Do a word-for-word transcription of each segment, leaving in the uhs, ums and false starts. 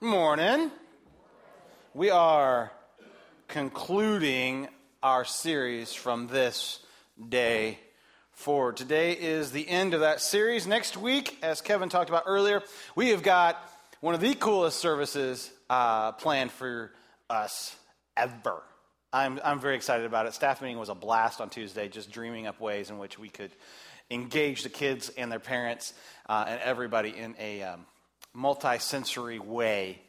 Morning. We are concluding our series From This Day Forward. Today is the end of that series. Next week, as Kevin talked about earlier, we have got one of the coolest services uh, planned for us ever. I'm I'm very excited about it. Staff meeting was a blast on Tuesday, just dreaming up ways in which we could engage the kids and their parents uh, and everybody in a um, multi-sensory way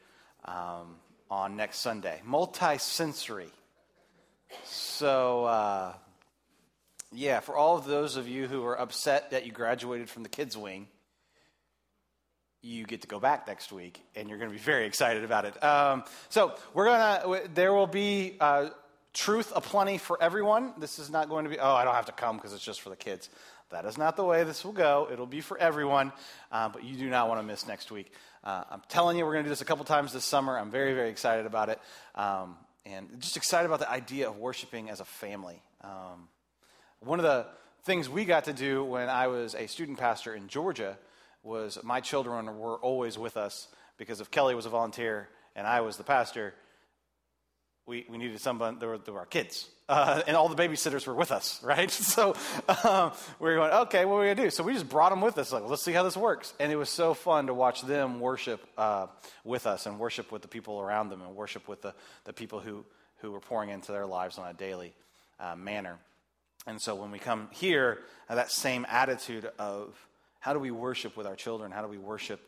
um, on next Sunday. Multi-sensory. So, uh, yeah, for all of those of you who are upset that you graduated from the kids' wing, you get to go back next week, and you're going to be very excited about it. Um, so we're going to, there will be uh, truth aplenty for everyone. This is not going to be, oh, I don't have to come because it's just for the kids. That is not the way this will go. It'll be for everyone, uh, but you do not want to miss next week. Uh, I'm telling you, we're going to do this a couple times this summer. I'm very, very excited about it, um, and just excited about the idea of worshiping as a family. Um, one of the things we got to do when I was a student pastor in Georgia was my children were always with us because if Kelly was a volunteer and I was the pastor, we, we needed someone. There were, there were our kids. Uh, and all the babysitters were with us, right? So um, we were going, okay, what are we going to do? So we just brought them with us. Like, let's see how this works. And it was so fun to watch them worship uh, with us and worship with the people around them and worship with the, the people who, who were pouring into their lives on a daily uh, manner. And so when we come here, uh, that same attitude of how do we worship with our children? How do we worship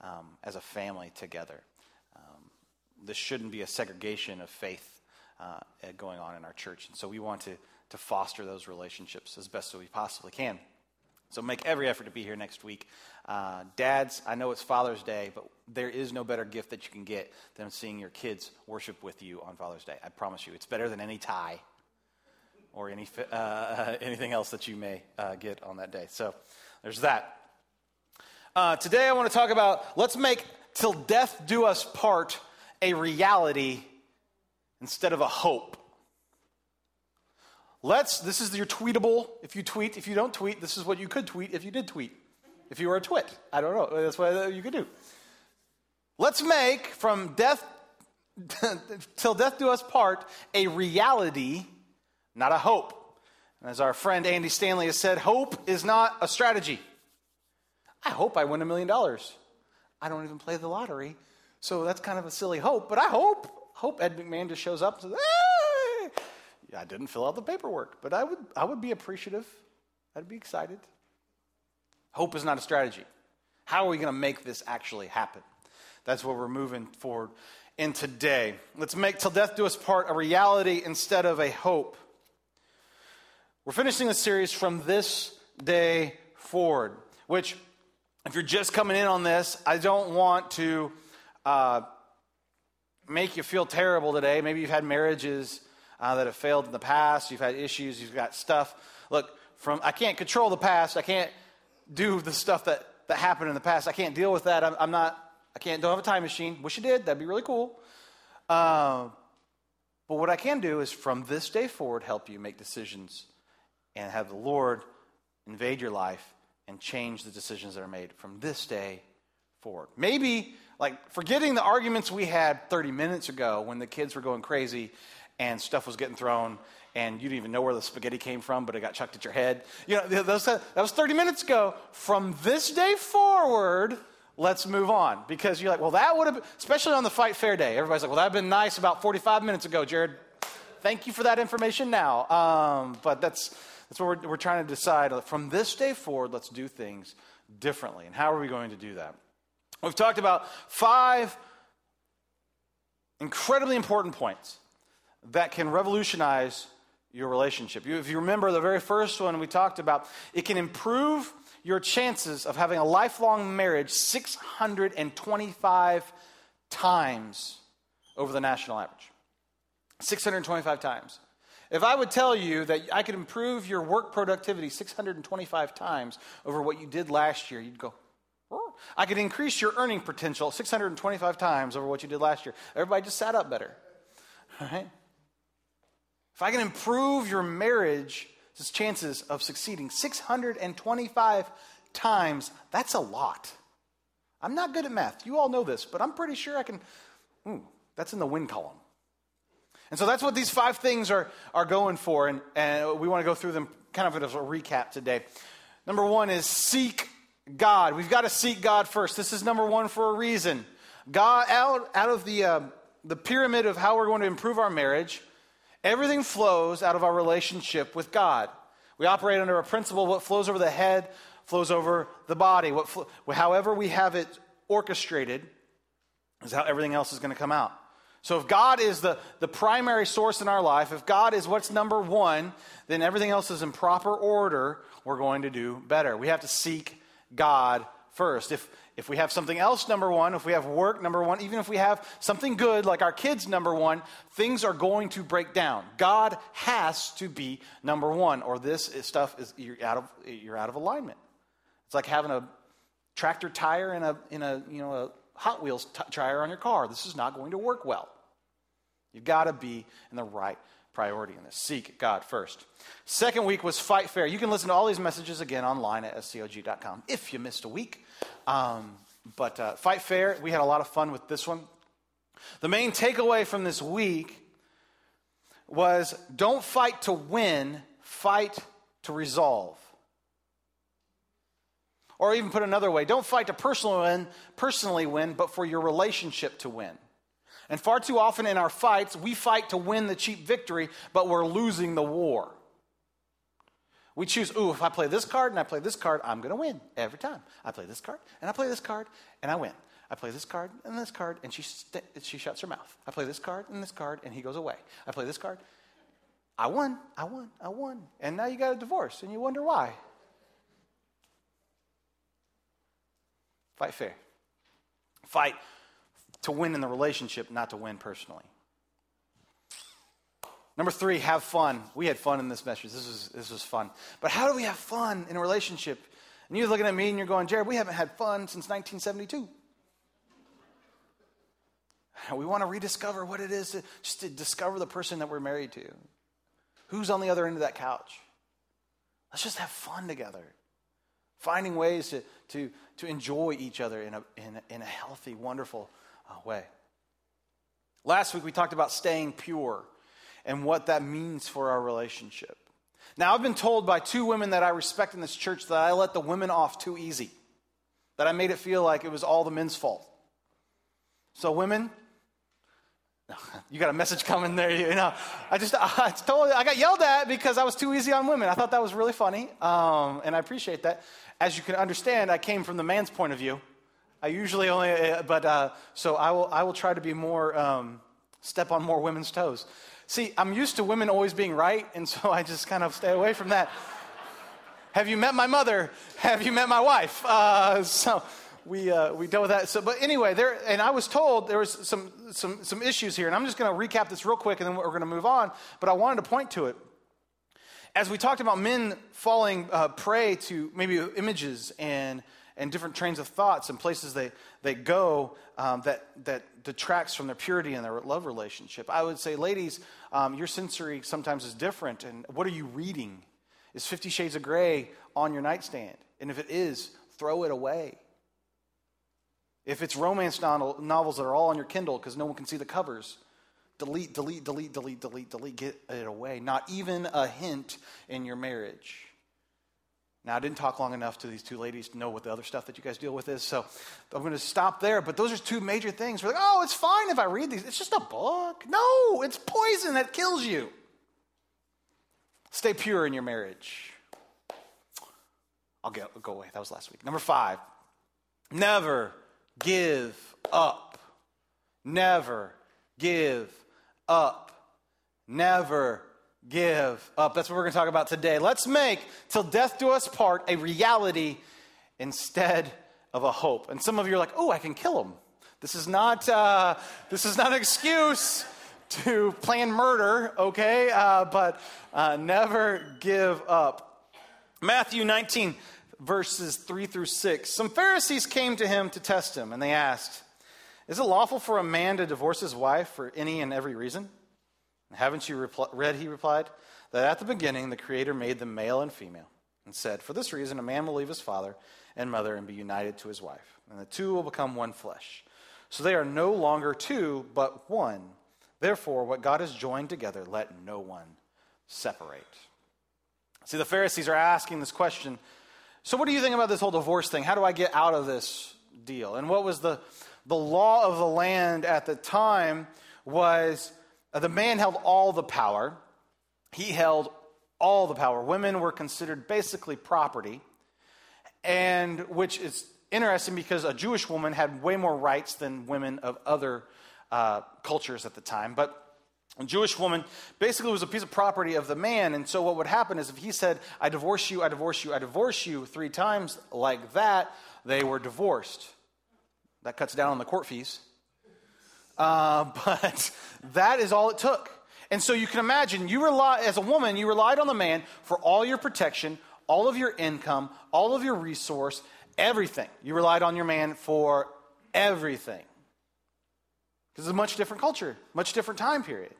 um, as a family together? Um, this shouldn't be a segregation of faith Uh, going on in our church. And so we want to, to foster those relationships as best as we possibly can. So make every effort to be here next week. Uh, dads, I know it's Father's Day, but there is no better gift that you can get than seeing your kids worship with you on Father's Day. I promise you, it's better than any tie or any uh, anything else that you may uh, get on that day. So there's that. Uh, today I want to talk about let's make till death do us part a reality instead of a hope. Let's, this is your tweetable, if you tweet, if you don't tweet, this is what you could tweet if you did tweet. If you were a twit, I don't know, that's what you could do. Let's make from death, till death do us part, a reality, not a hope. And as our friend Andy Stanley has said, hope is not a strategy. I hope I win a million dollars. I don't even play the lottery, so that's kind of a silly hope, but I hope. Hope Ed McMahon just shows up and says, hey! Yeah, I didn't fill out the paperwork, but I would I would be appreciative. I'd be excited. Hope is not a strategy. How are we going to make this actually happen? That's what we're moving forward in today. Let's make till death do us part a reality instead of a hope. We're finishing the series From This Day Forward, which if you're just coming in on this, I don't want to Uh, make you feel terrible today. Maybe you've had marriages uh, that have failed in the past. You've had issues. You've got stuff. Look, from I can't control the past. I can't do the stuff that, that happened in the past. I can't deal with that. I'm, I'm not, I can't, don't have a time machine. Wish you did. That'd be really cool. Uh, but what I can do is from this day forward, help you make decisions and have the Lord invade your life and change the decisions that are made from this day forward. Maybe like forgetting the arguments we had thirty minutes ago when the kids were going crazy and stuff was getting thrown and you didn't even know where the spaghetti came from, but it got chucked at your head. You know, that was thirty minutes ago. From this day forward, let's move on. Because you're like, well, that would have been, especially on the Fight Fair Day, everybody's like, well, that would have been nice about forty-five minutes ago, Jared. Thank you for that information now. Um, but that's that's what we're, we're trying to decide. From this day forward, let's do things differently. And how are we going to do that? We've talked about five incredibly important points that can revolutionize your relationship. You, if you remember the very first one we talked about, it can improve your chances of having a lifelong marriage six hundred twenty-five times over the national average. six hundred twenty-five times. If I would tell you that I could improve your work productivity six hundred twenty-five times over what you did last year, you'd go, I could increase your earning potential six hundred twenty-five times over what you did last year. Everybody just sat up better. All right? If I can improve your marriage's chances of succeeding six hundred twenty-five times, that's a lot. I'm not good at math. You all know this, but I'm pretty sure I can. Ooh, that's in the win column. And so that's what these five things are, are going for, and, and we want to go through them kind of as a recap today. Number one is seek God. We've got to seek God first. This is number one for a reason. God, out, out of the uh, the pyramid of how we're going to improve our marriage, everything flows out of our relationship with God. We operate under a principle: what flows over the head flows over the body. What, fl- however we have it orchestrated is how everything else is going to come out. So if God is the, the primary source in our life, if God is what's number one, then everything else is in proper order. We're going to do better. We have to seek God first. If if we have something else number one, if we have work number one, even if we have something good like our kids number one, things are going to break down. God has to be number one, or this is stuff is you're out of you're out of alignment. It's like having a tractor tire and a in a you know a Hot Wheels t- tire on your car. This is not going to work well. You've got to be in the right priority in this. Seek God first. Second week was fight fair. You can listen to all these messages again online at S C O G dot com if you missed a week. Um, but uh, fight fair, we had a lot of fun with this one. The main takeaway from this week was don't fight to win, fight to resolve. Or even put another way, don't fight to personally win, personally win, but for your relationship to win. And far too often in our fights, we fight to win the cheap victory, but we're losing the war. We choose, ooh, if I play this card and I play this card, I'm going to win every time. I play this card and I play this card and I win. I play this card and this card and she st- she shuts her mouth. I play this card and this card and he goes away. I play this card. I won, I won, I won. And now you got a divorce and you wonder why. Fight fair. Fight to win in the relationship, not to win personally. Number three, have fun. We had fun in this message. This was this was fun. But how do we have fun in a relationship? And you're looking at me and you're going, Jared, we haven't had fun since nineteen seventy-two. We want to rediscover what it is to, just to discover the person that we're married to. Who's on the other end of that couch? Let's just have fun together. Finding ways to to to enjoy each other in a in a, in a healthy, wonderful uh, way. Last week we talked about staying pure and what that means for our relationship. Now I've been told by two women that I respect in this church that I let the women off too easy, that I made it feel like it was all the men's fault. So women, you got a message coming there. You know, I just I totally I got yelled at because I was too easy on women. I thought that was really funny, um, and I appreciate that. As you can understand, I came from the man's point of view. I usually only, but uh, so I will. I will try to be more um, step on more women's toes. See, I'm used to women always being right, and so I just kind of stay away from that. Have you met my mother? Have you met my wife? Uh, so we uh, we dealt with that. So, but anyway, there. And I was told there was some some some issues here, and I'm just going to recap this real quick, and then we're going to move on. But I wanted to point to it. As we talked about men falling uh, prey to maybe images and and different trains of thoughts and places they they go um, that that detracts from their purity and their love relationship, I would say, ladies, um, your sensory sometimes is different. And what are you reading? Is Fifty Shades of Grey on your nightstand? And if it is, throw it away. If it's romance no- novels that are all on your Kindle because no one can see the covers, delete, delete, delete, delete, delete, delete, get it away. Not even a hint in your marriage. Now, I didn't talk long enough to these two ladies to know what the other stuff that you guys deal with is, so I'm going to stop there. But those are two major things. We're like, oh, it's fine if I read these. It's just a book. No, it's poison that kills you. Stay pure in your marriage. I'll go, go away. That was last week. Number five, never give up. Never give up. Up. Never give up. That's what we're going to talk about today. Let's make till death do us part a reality instead of a hope. And some of you are like, "Oh, I can kill him." This is not. Uh, this is not an excuse to plan murder. Okay, uh, but uh, never give up. Matthew nineteen, verses three through six. Some Pharisees came to him to test him, and they asked, "Is it lawful for a man to divorce his wife for any and every reason?" "Haven't you repl- read," he replied, "that at the beginning the Creator made them male and female, and said, 'For this reason a man will leave his father and mother and be united to his wife, and the two will become one flesh. So they are no longer two, but one. Therefore, what God has joined together, let no one separate. See, the Pharisees are asking this question. So what do you think about this whole divorce thing? How do I get out of this deal? And what was the, the law of the land at the time was uh, the man held all the power. He held all the power. Women were considered basically property, and which is interesting because a Jewish woman had way more rights than women of other uh, cultures at the time. But a Jewish woman basically was a piece of property of the man. And so what would happen is if he said, I divorce you, I divorce you, I divorce you three times like that, they were divorced. That cuts down on the court fees. Uh, but that is all it took. And so you can imagine, you rely as a woman, you relied on the man for all your protection, all of your income, all of your resource, everything. You relied on your man for everything. Because it's a much different culture, much different time period.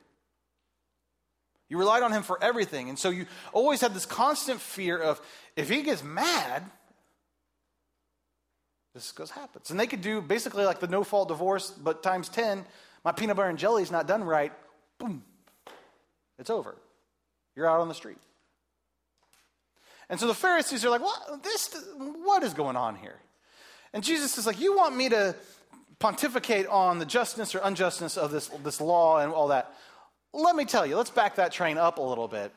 You relied on him for everything. And so you always had this constant fear of, if he gets mad, this goes happens. And they could do basically like the no-fault divorce, but times ten, my peanut butter and jelly is not done right. Boom. It's over. You're out on the street. And so the Pharisees are like, what, this, what is going on here? And Jesus is like, you want me to pontificate on the justness or unjustness of this, this law and all that? Let me tell you, let's back that train up a little bit.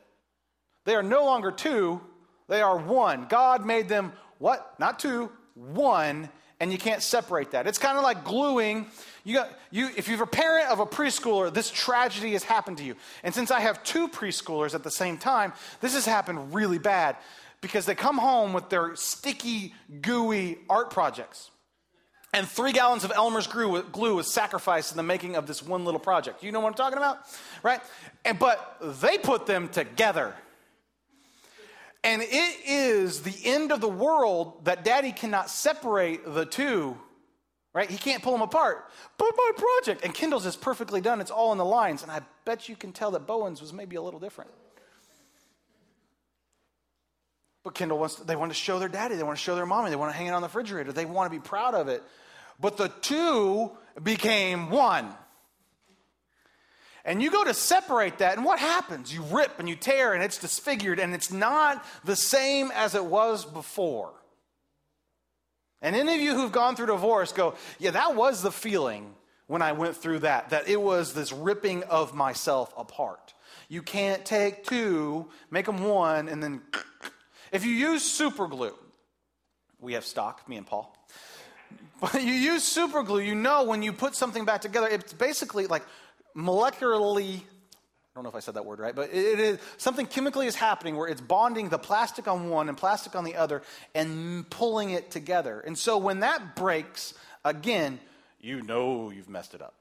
They are no longer two, they are one. God made them, what? Not two, one, and you can't separate that. It's kind of like gluing. You got, you, if you're a parent of a preschooler, this tragedy has happened to you. And since I have two preschoolers at the same time, this has happened really bad because they come home with their sticky, gooey art projects. And three gallons of Elmer's glue was sacrificed in the making of this one little project. You know what I'm talking about, right? And, but they put them together. And it is the end of the world that daddy cannot separate the two, right? He can't pull them apart. But my project, and Kindle's is perfectly done. It's all in the lines. And I bet you can tell that Bowen's was maybe a little different. But Kindle wants to, they want to show their daddy. They want to show their mommy. They want to hang it on the refrigerator. They want to be proud of it. But the two became one. And you go to separate that, and what happens? You rip and you tear, and it's disfigured, and it's not the same as it was before. And any of you who've gone through divorce go, yeah, that was the feeling when I went through that, that it was this ripping of myself apart. You can't take two, make them one, and then... If you use super glue, we have stock, me and Paul, but you use super glue, you know when you put something back together, it's basically like... molecularly, I don't know if I said that word right, but it is something chemically is happening where it's bonding the plastic on one and plastic on the other and pulling it together. And so when that breaks again, you know you've messed it up.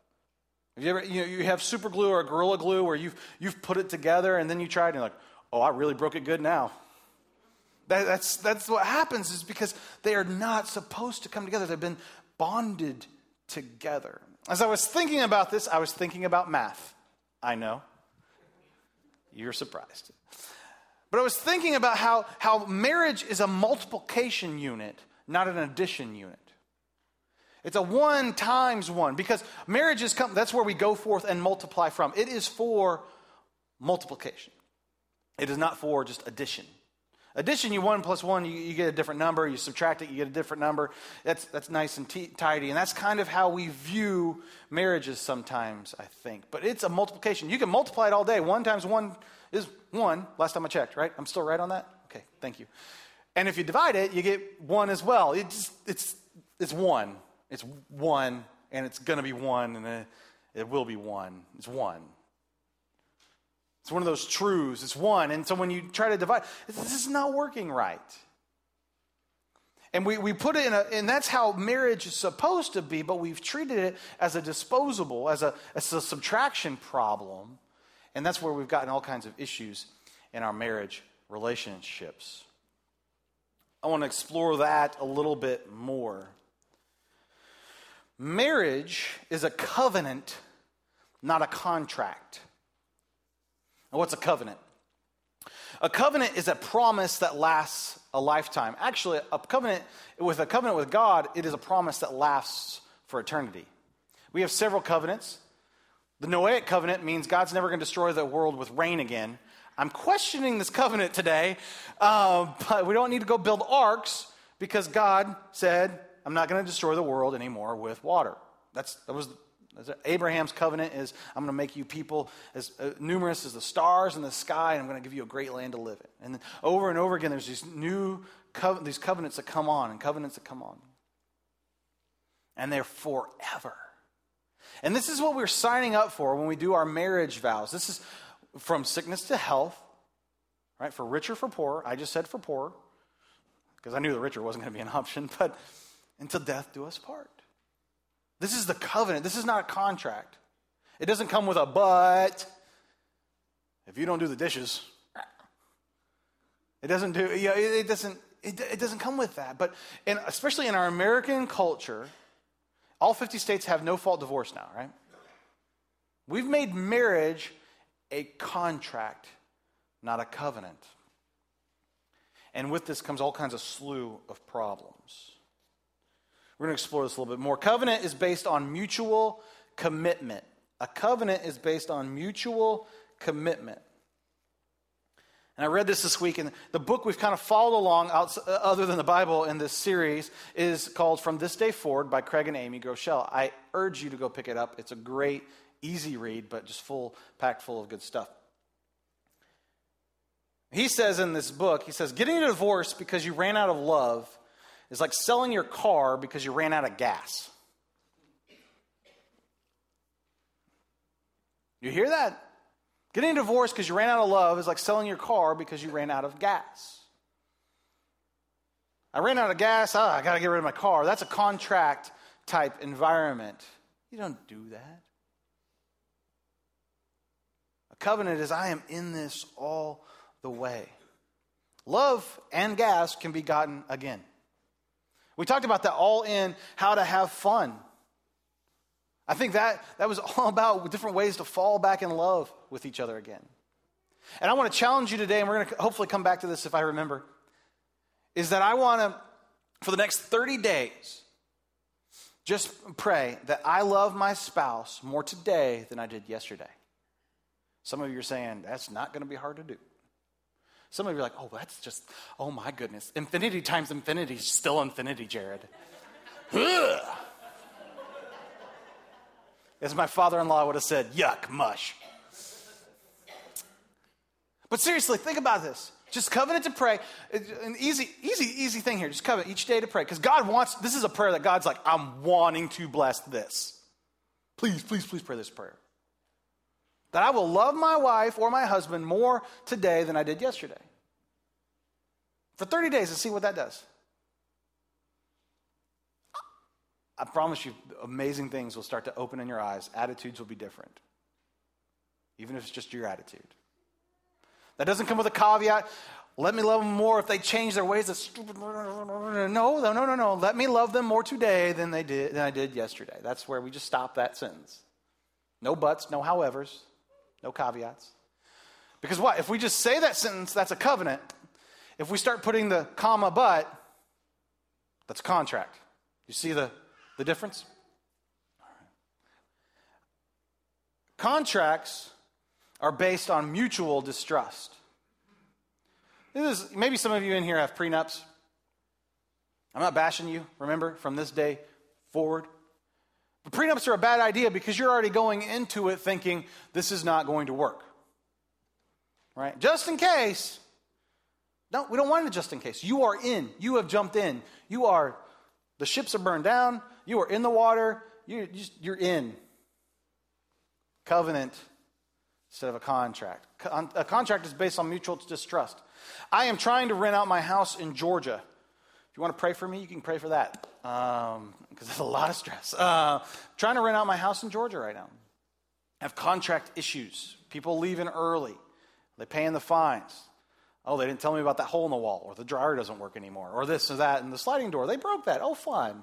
Have you ever, you know, you have super glue or gorilla glue where you've you've put it together and then you try it and you're like, oh, I really broke it good now. That, that's that's what happens is because they are not supposed to come together. They've been bonded together. As I was thinking about this, I was thinking about math. I know. You're surprised. But I was thinking about how, how marriage is a multiplication unit, not an addition unit. It's a one times one. Because marriage is, com- that's where we go forth and multiply from. It is for multiplication. It is not for just addition. Addition, you one plus one, you, you get a different number. You subtract it, you get a different number. That's that's nice and t- tidy. And that's kind of how we view marriages sometimes, I think. But it's a multiplication. You can multiply it all day. One times one is one. Last time I checked, right? I'm still right on that? Okay, thank you. And if you divide it, you get one as well. It just, it's it's one. It's one, and it's going to be one, and it will be one. It's one. It's one of those truths. It's one. And so when you try to divide, this is not working right. And we, we put it in a, and that's how marriage is supposed to be, but we've treated it as a disposable, as a, as a subtraction problem. And that's where we've gotten all kinds of issues in our marriage relationships. I want to explore that a little bit more. Marriage is a covenant, not a contract. What's a covenant? A covenant is a promise that lasts a lifetime. Actually, a covenant with a covenant with God, it is a promise that lasts for eternity. We have several covenants. The Noahic covenant means God's never going to destroy the world with rain again. I'm questioning this covenant today, uh, but we don't need to go build arcs because God said, I'm not going to destroy the world anymore with water. That's that was that's Abraham's covenant is I'm going to make you people as uh, numerous as the stars in the sky, and I'm going to give you a great land to live in. And then over and over again, there's these new co- these covenants that come on and covenants that come on, and they're forever. And this is what we're signing up for when we do our marriage vows. This is from sickness to health, right? For richer, for poorer. I just said for poorer because I knew the richer wasn't going to be an option, but until death do us part. This is the covenant. This is not a contract. It doesn't come with a but. If you don't do the dishes, it doesn't do, you know, it doesn't, it, it doesn't come with that. But in, especially in our American culture, all fifty states have no-fault divorce now, right? We've made marriage a contract, not a covenant. And with this comes all kinds of slew of problems. We're going to explore this a little bit more. Covenant is based on mutual commitment. A covenant is based on mutual commitment. And I read this this week, and the book we've kind of followed along, outside, other than the Bible, in this series is called From This Day Forward by Craig and Amy Groeschel. I urge you to go pick it up. It's a great easy read, but just full, packed full of good stuff. He says in this book, he says, getting a divorce because you ran out of love is like selling your car because you ran out of gas. You hear that? Getting a divorce because you ran out of love is like selling your car because you ran out of gas. I ran out of gas, ah, I got to get rid of my car. That's a contract type environment. You don't do that. Covenant is I am in this all the way. Love and gas can be gotten again. We talked about that all in How to Have Fun. I think that, that was all about different ways to fall back in love with each other again. And I want to challenge you today, and we're going to hopefully come back to this if I remember, is that I want to, for the next thirty days, just pray that I love my spouse more today than I did yesterday. Some of you are saying, that's not going to be hard to do. Some of you are like, oh, that's just, oh my goodness. Infinity times infinity is still infinity, Jared. As my father-in-law would have said, yuck, mush. But seriously, think about this. Just covenant to pray. An easy, easy, easy thing here. Just covenant each day to pray. Because God wants, this is a prayer that God's like, I'm wanting to bless this. Please, please, please pray this prayer. That I will love my wife or my husband more today than I did yesterday. For thirty days, and see what that does. I promise you, amazing things will start to open in your eyes. Attitudes will be different. Even if it's just your attitude. That doesn't come with a caveat. Let me love them more if they change their ways. That's stupid. No, no, no, no, no. Let me love them more today than they did than I did yesterday. That's where we just stop that sentence. No buts, no howevers, no caveats. Because what? If we just say that sentence, that's a covenant. If we start putting the comma but, that's a contract. You see the, the difference? All right. Contracts are based on mutual distrust. This is, maybe some of you in here have prenups. I'm not bashing you, remember, from this day forward. But prenups are a bad idea because you're already going into it thinking this is not going to work, right? Just in case. No, we don't want it just in case. You are in. You have jumped in. You are, the ships are burned down. You are in the water. You're, you're in. Covenant instead of a contract. A contract is based on mutual distrust. I am trying to rent out my house in Georgia. If you want to pray for me, you can pray for that because um, that's a lot of stress. Uh, trying to rent out my house in Georgia right now. I have contract issues. People leaving early. They're paying the fines. Oh, they didn't tell me about that hole in the wall or the dryer doesn't work anymore or this or that and the sliding door. They broke that. Oh, fine.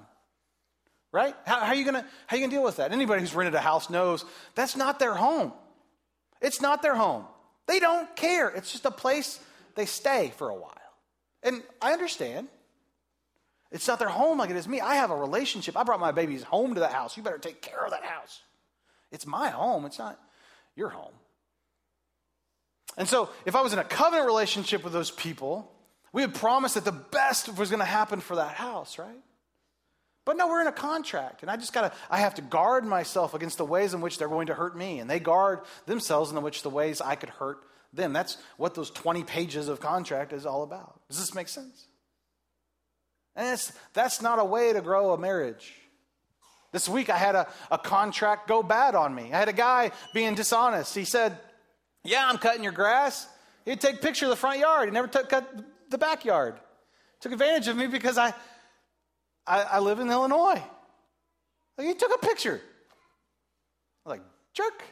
Right? How, how are you gonna how you gonna deal with that? Anybody who's rented a house knows that's not their home. It's not their home. They don't care. It's just a place they stay for a while. And I understand. It's not their home like it is me. I have a relationship. I brought my babies home to that house. You better take care of that house. It's my home. It's not your home. And so if I was in a covenant relationship with those people, we had promised that the best was going to happen for that house, right? But no, we're in a contract, and I just gotta, I have to guard myself against the ways in which they're going to hurt me, and they guard themselves in which the ways I could hurt them. That's what those twenty pages of contract is all about. Does this make sense? And it's, that's not a way to grow a marriage. This week I had a, a contract go bad on me. I had a guy being dishonest. He said, yeah, I'm cutting your grass. He'd take a picture of the front yard. He never took, cut the backyard. Took advantage of me because I... I, I live in Illinois. Like, he took a picture. I'm like, jerk.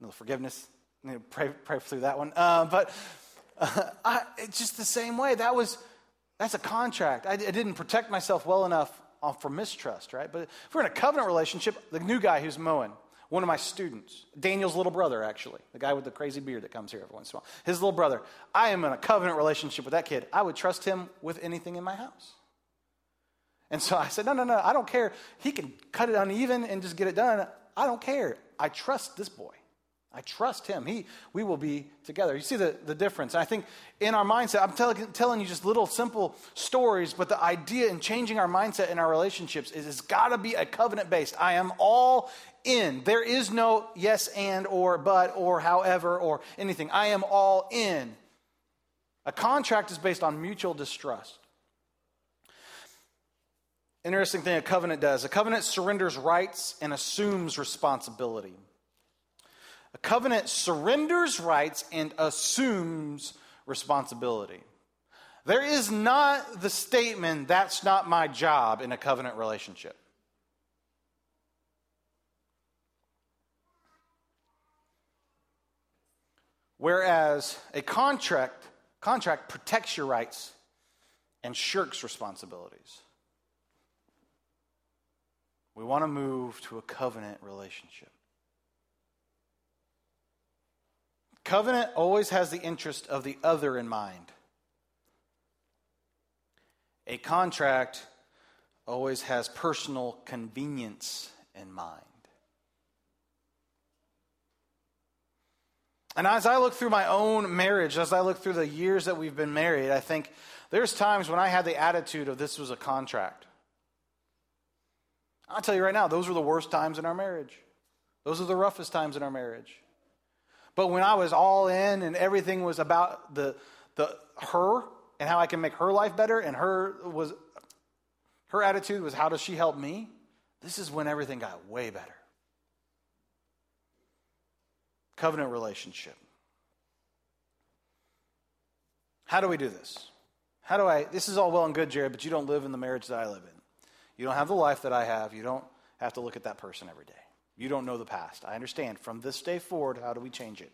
No forgiveness. I need to pray, pray through that one. Uh, but uh, I, it's just the same way. That was, that's a contract. I, I didn't protect myself well enough from mistrust, right? But if we're in a covenant relationship, the new guy who's mowing, one of my students, Daniel's little brother, actually, the guy with the crazy beard that comes here every once in a while, his little brother. I am in a covenant relationship with that kid. I would trust him with anything in my house. And so I said, no, no, no, I don't care. He can cut it uneven and just get it done. I don't care. I trust this boy. I trust him. He, we will be together. You see the, the difference. And I think in our mindset, I'm tell, telling you just little simple stories, but the idea in changing our mindset in our relationships is it's got to be a covenant-based. I am all in. There is no yes and or but or however or anything. I am all in. A contract is based on mutual distrust. Interesting thing a covenant does. A covenant surrenders rights and assumes responsibility. A covenant surrenders rights and assumes responsibility. There is not the statement, that's not my job in a covenant relationship. Whereas a contract, contract protects your rights and shirks responsibilities. We want to move to a covenant relationship. Covenant always has the interest of the other in mind. A contract always has personal convenience in mind. And as I look through my own marriage, as I look through the years that we've been married, I think there's times when I had the attitude of this was a contract. I'll tell you right now, those were the worst times in our marriage. Those are the roughest times in our marriage. But when I was all in and everything was about the the her and how I can make her life better, and her was her attitude was how does she help me? This is when everything got way better. Covenant relationship. How do we do this? How do I, this is all well and good, Jared, but you don't live in the marriage that I live in. You don't have the life that I have. You don't have to look at that person every day. You don't know the past. I understand. From this day forward, how do we change it?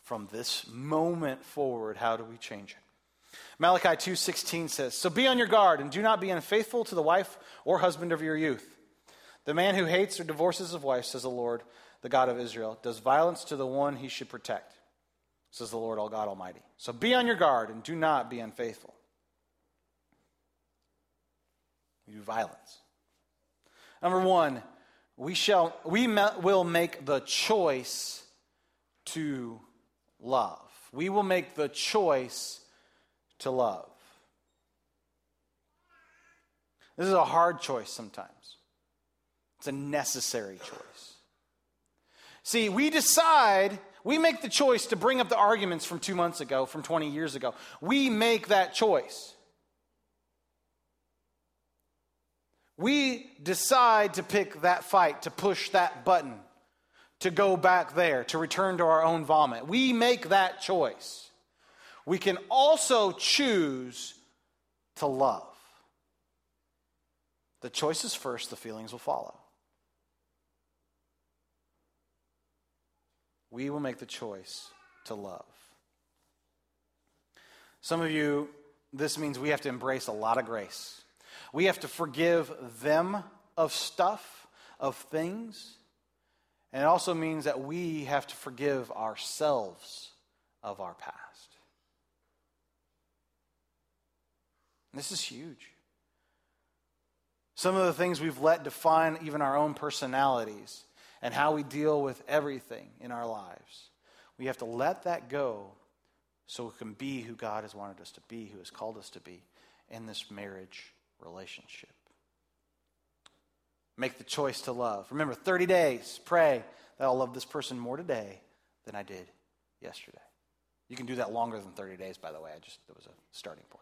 From this moment forward, how do we change it? Malachi two sixteen says, so be on your guard and do not be unfaithful to the wife or husband of your youth. The man who hates or divorces his wife, says the Lord, the God of Israel, does violence to the one he should protect, says the Lord, all God Almighty. So be on your guard and do not be unfaithful. We do violence. Number one, We shall, we will make the choice to love. We will make the choice to love. This is a hard choice sometimes. It's a necessary choice. See, we decide, we make the choice to bring up the arguments from two months ago, from twenty years ago. We make that choice. We decide to pick that fight, to push that button, to go back there, to return to our own vomit. We make that choice. We can also choose to love. The choice is first, the feelings will follow. We will make the choice to love. Some of you, this means we have to embrace a lot of grace. We have to forgive them of stuff, of things, And it also means that we have to forgive ourselves of our past. And this is huge. Some of the things we've let define even our own personalities and how we deal with everything in our lives. We have to let that go so we can be who God has wanted us to be, who has called us to be in this marriage relationship. Make the choice to love. Remember, thirty days, pray that I'll love this person more today than I did yesterday. You can do that longer than thirty days, by the way. I just, that was a starting point.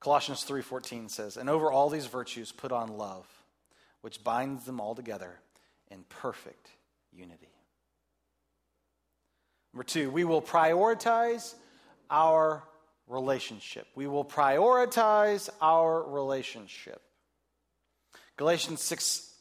Colossians three fourteen says, "And over all these virtues put on love, which binds them all together in perfect unity." Number two, we will prioritize our relationship. We will prioritize our relationship. Galatians six,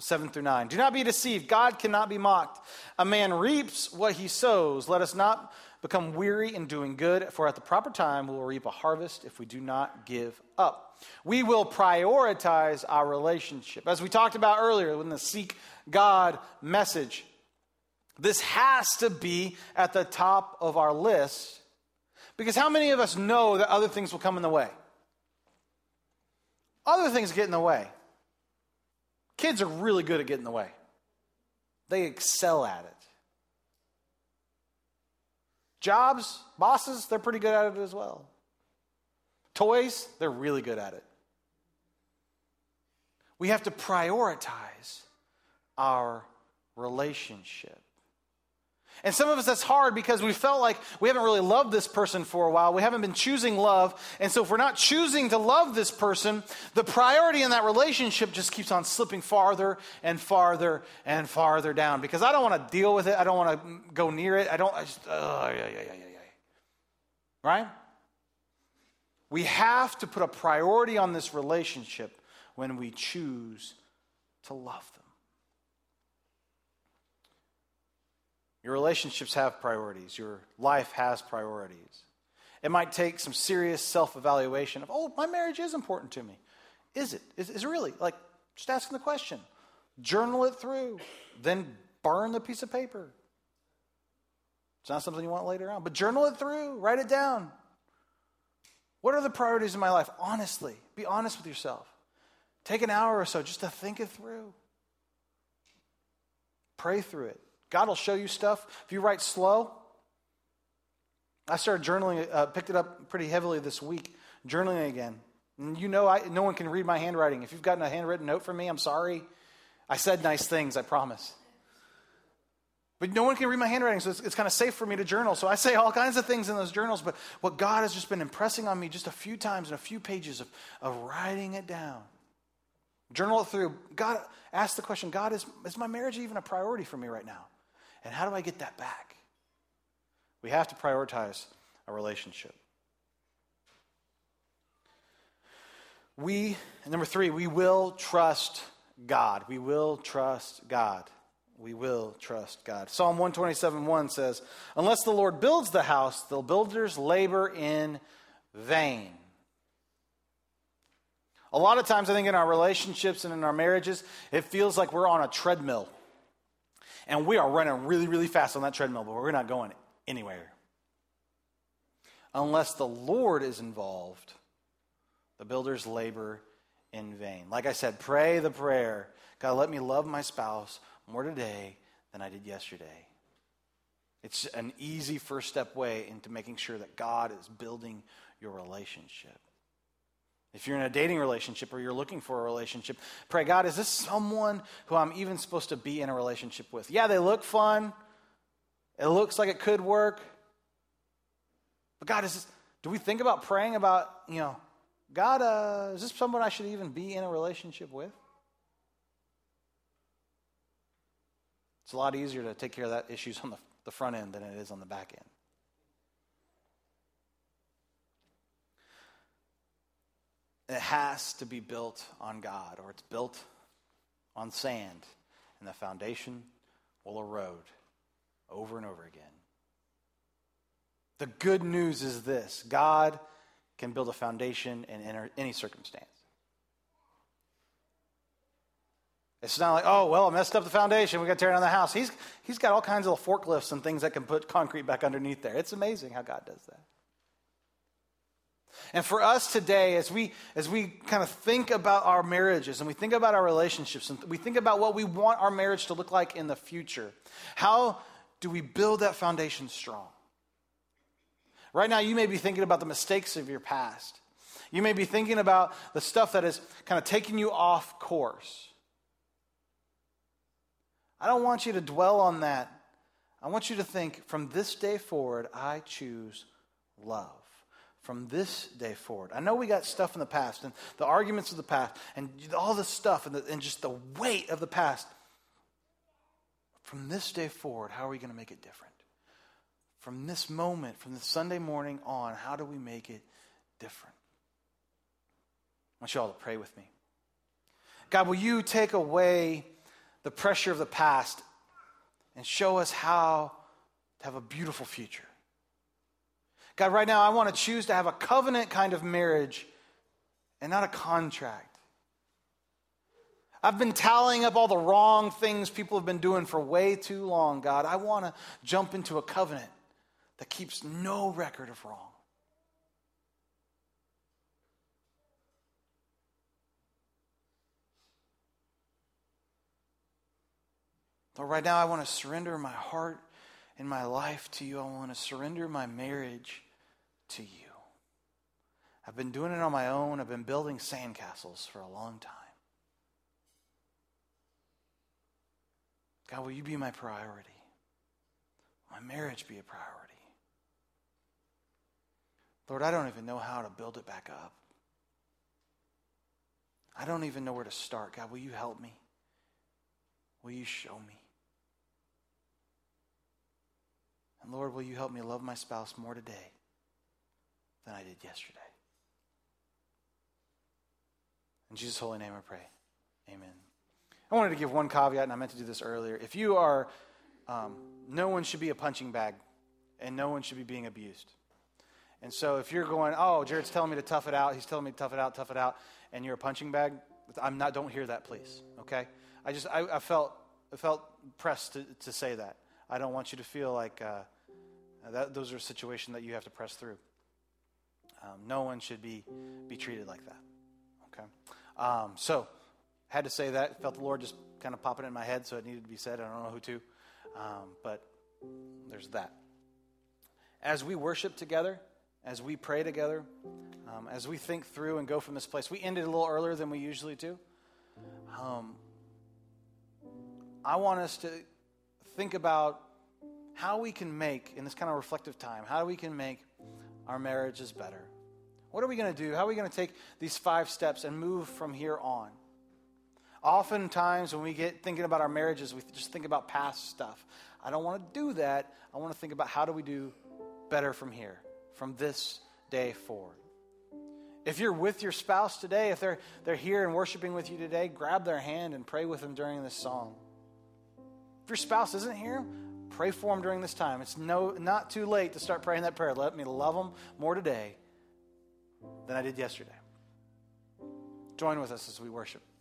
seven through nine. "Do not be deceived. God cannot be mocked. A man reaps what he sows. Let us not become weary in doing good, for at the proper time we will reap a harvest if we do not give up." We will prioritize our relationship. As we talked about earlier in the Seek God message, this has to be at the top of our list, because how many of us know that other things will come in the way? Other things get in the way. Kids are really good at getting in the way. They excel at it. Jobs, bosses, they're pretty good at it as well. Toys, they're really good at it. We have to prioritize our relationship. And some of us, that's hard because we felt like we haven't really loved this person for a while. We haven't been choosing love. And so if we're not choosing to love this person, the priority in that relationship just keeps on slipping farther and farther and farther down. Because I don't want to deal with it. I don't want to go near it. I don't, I just, oh, yeah, yeah, yeah, yeah, yeah. Right? We have to put a priority on this relationship when we choose to love them. Your relationships have priorities. Your life has priorities. It might take some serious self-evaluation of, oh, my marriage is important to me. Is it? Is, is it really? Like, just asking the question. Journal it through. Then burn the piece of paper. It's not something you want later on. But journal it through. Write it down. What are the priorities in my life? Honestly. Be honest with yourself. Take an hour or so just to think it through. Pray through it. God will show you stuff. If you write slow, I started journaling, uh, picked it up pretty heavily this week, journaling again. And you know, I, no one can read my handwriting. If you've gotten a handwritten note from me, I'm sorry. I said nice things, I promise. But no one can read my handwriting, so it's, it's kind of safe for me to journal. So I say all kinds of things in those journals, but what God has just been impressing on me just a few times and a few pages of, of writing it down. Journal it through. God, ask the question, God, is, is my marriage even a priority for me right now? And how do I get that back? We have to prioritize a relationship. We, and number three, we will trust God. We will trust God. We will trust God. Psalm one twenty-seven one says, "Unless the Lord builds the house, the builders labor in vain." A lot of times, I think in our relationships and in our marriages, it feels like we're on a treadmill. And we are running really, really fast on that treadmill, but we're not going anywhere. Unless the Lord is involved, the builders labor in vain. Like I said, pray the prayer. God, let me love my spouse more today than I did yesterday. It's an easy first step way into making sure that God is building your relationship. If you're in a dating relationship or you're looking for a relationship, pray, God, is this someone who I'm even supposed to be in a relationship with? Yeah, they look fun. It looks like it could work. But God, is this, do we think about praying about, you know, God, uh, is this someone I should even be in a relationship with? It's a lot easier to take care of that issues on the, the front end than it is on the back end. It has to be built on God, or it's built on sand, and the foundation will erode over and over again. The good news is this: God can build a foundation in any circumstance. It's not like, oh, well, I messed up the foundation. We've got to tear down the house. He's, he's got all kinds of forklifts and things that can put concrete back underneath there. It's amazing how God does that. And for us today, as we as we kind of think about our marriages and we think about our relationships and we think about what we want our marriage to look like in the future, how do we build that foundation strong? Right now, you may be thinking about the mistakes of your past. You may be thinking about the stuff that is kind of taking you off course. I don't want you to dwell on that. I want you to think, from this day forward, I choose love. From this day forward. I know we got stuff in the past and the arguments of the past and all this stuff and, the, and just the weight of the past. From this day forward, how are we going to make it different? From this moment, from this Sunday morning on, how do we make it different? I want you all to pray with me. God, will you take away the pressure of the past and show us how to have a beautiful future? God, right now I want to choose to have a covenant kind of marriage and not a contract. I've been tallying up all the wrong things people have been doing for way too long, God. I want to jump into a covenant that keeps no record of wrong. But right now I want to surrender my heart in my life to you. I want to surrender my marriage to you. I've been doing it on my own. I've been building sandcastles for a long time. God, will you be my priority? My marriage be a priority? Lord, I don't even know how to build it back up. I don't even know where to start. God, will you help me? Will you show me? And Lord, will you help me love my spouse more today than I did yesterday? In Jesus' holy name I pray. Amen. I wanted to give one caveat, and I meant to do this earlier. If you are, um, no one should be a punching bag, and no one should be being abused. And so if you're going, oh, Jared's telling me to tough it out, he's telling me to tough it out, tough it out, and you're a punching bag, I'm not. Don't hear that, please, okay? I just, I, I felt I felt pressed to, to say that. I don't want you to feel like uh, that, those are a situation that you have to press through. Um, no one should be be treated like that. Okay, um, so had to say that. Felt the Lord just kind of popping in my head, so it needed to be said. I don't know who to, um, but there's that. As we worship together, as we pray together, um, as we think through and go from this place, we ended a little earlier than we usually do. Um, I want us to think about how we can make, in this kind of reflective time, how we can make our marriages better. What are we going to do? How are we going to take these five steps and move from here on? Oftentimes when we get thinking about our marriages, we just think about past stuff. I don't want to do that. I want to think about how do we do better from here, from this day forward. If you're with your spouse today, if they're they're here and worshiping with you today, grab their hand and pray with them during this song. If your spouse isn't here, pray for them during this time. It's no, not too late to start praying that prayer. Let me love them more today than I did yesterday. Join with us as we worship.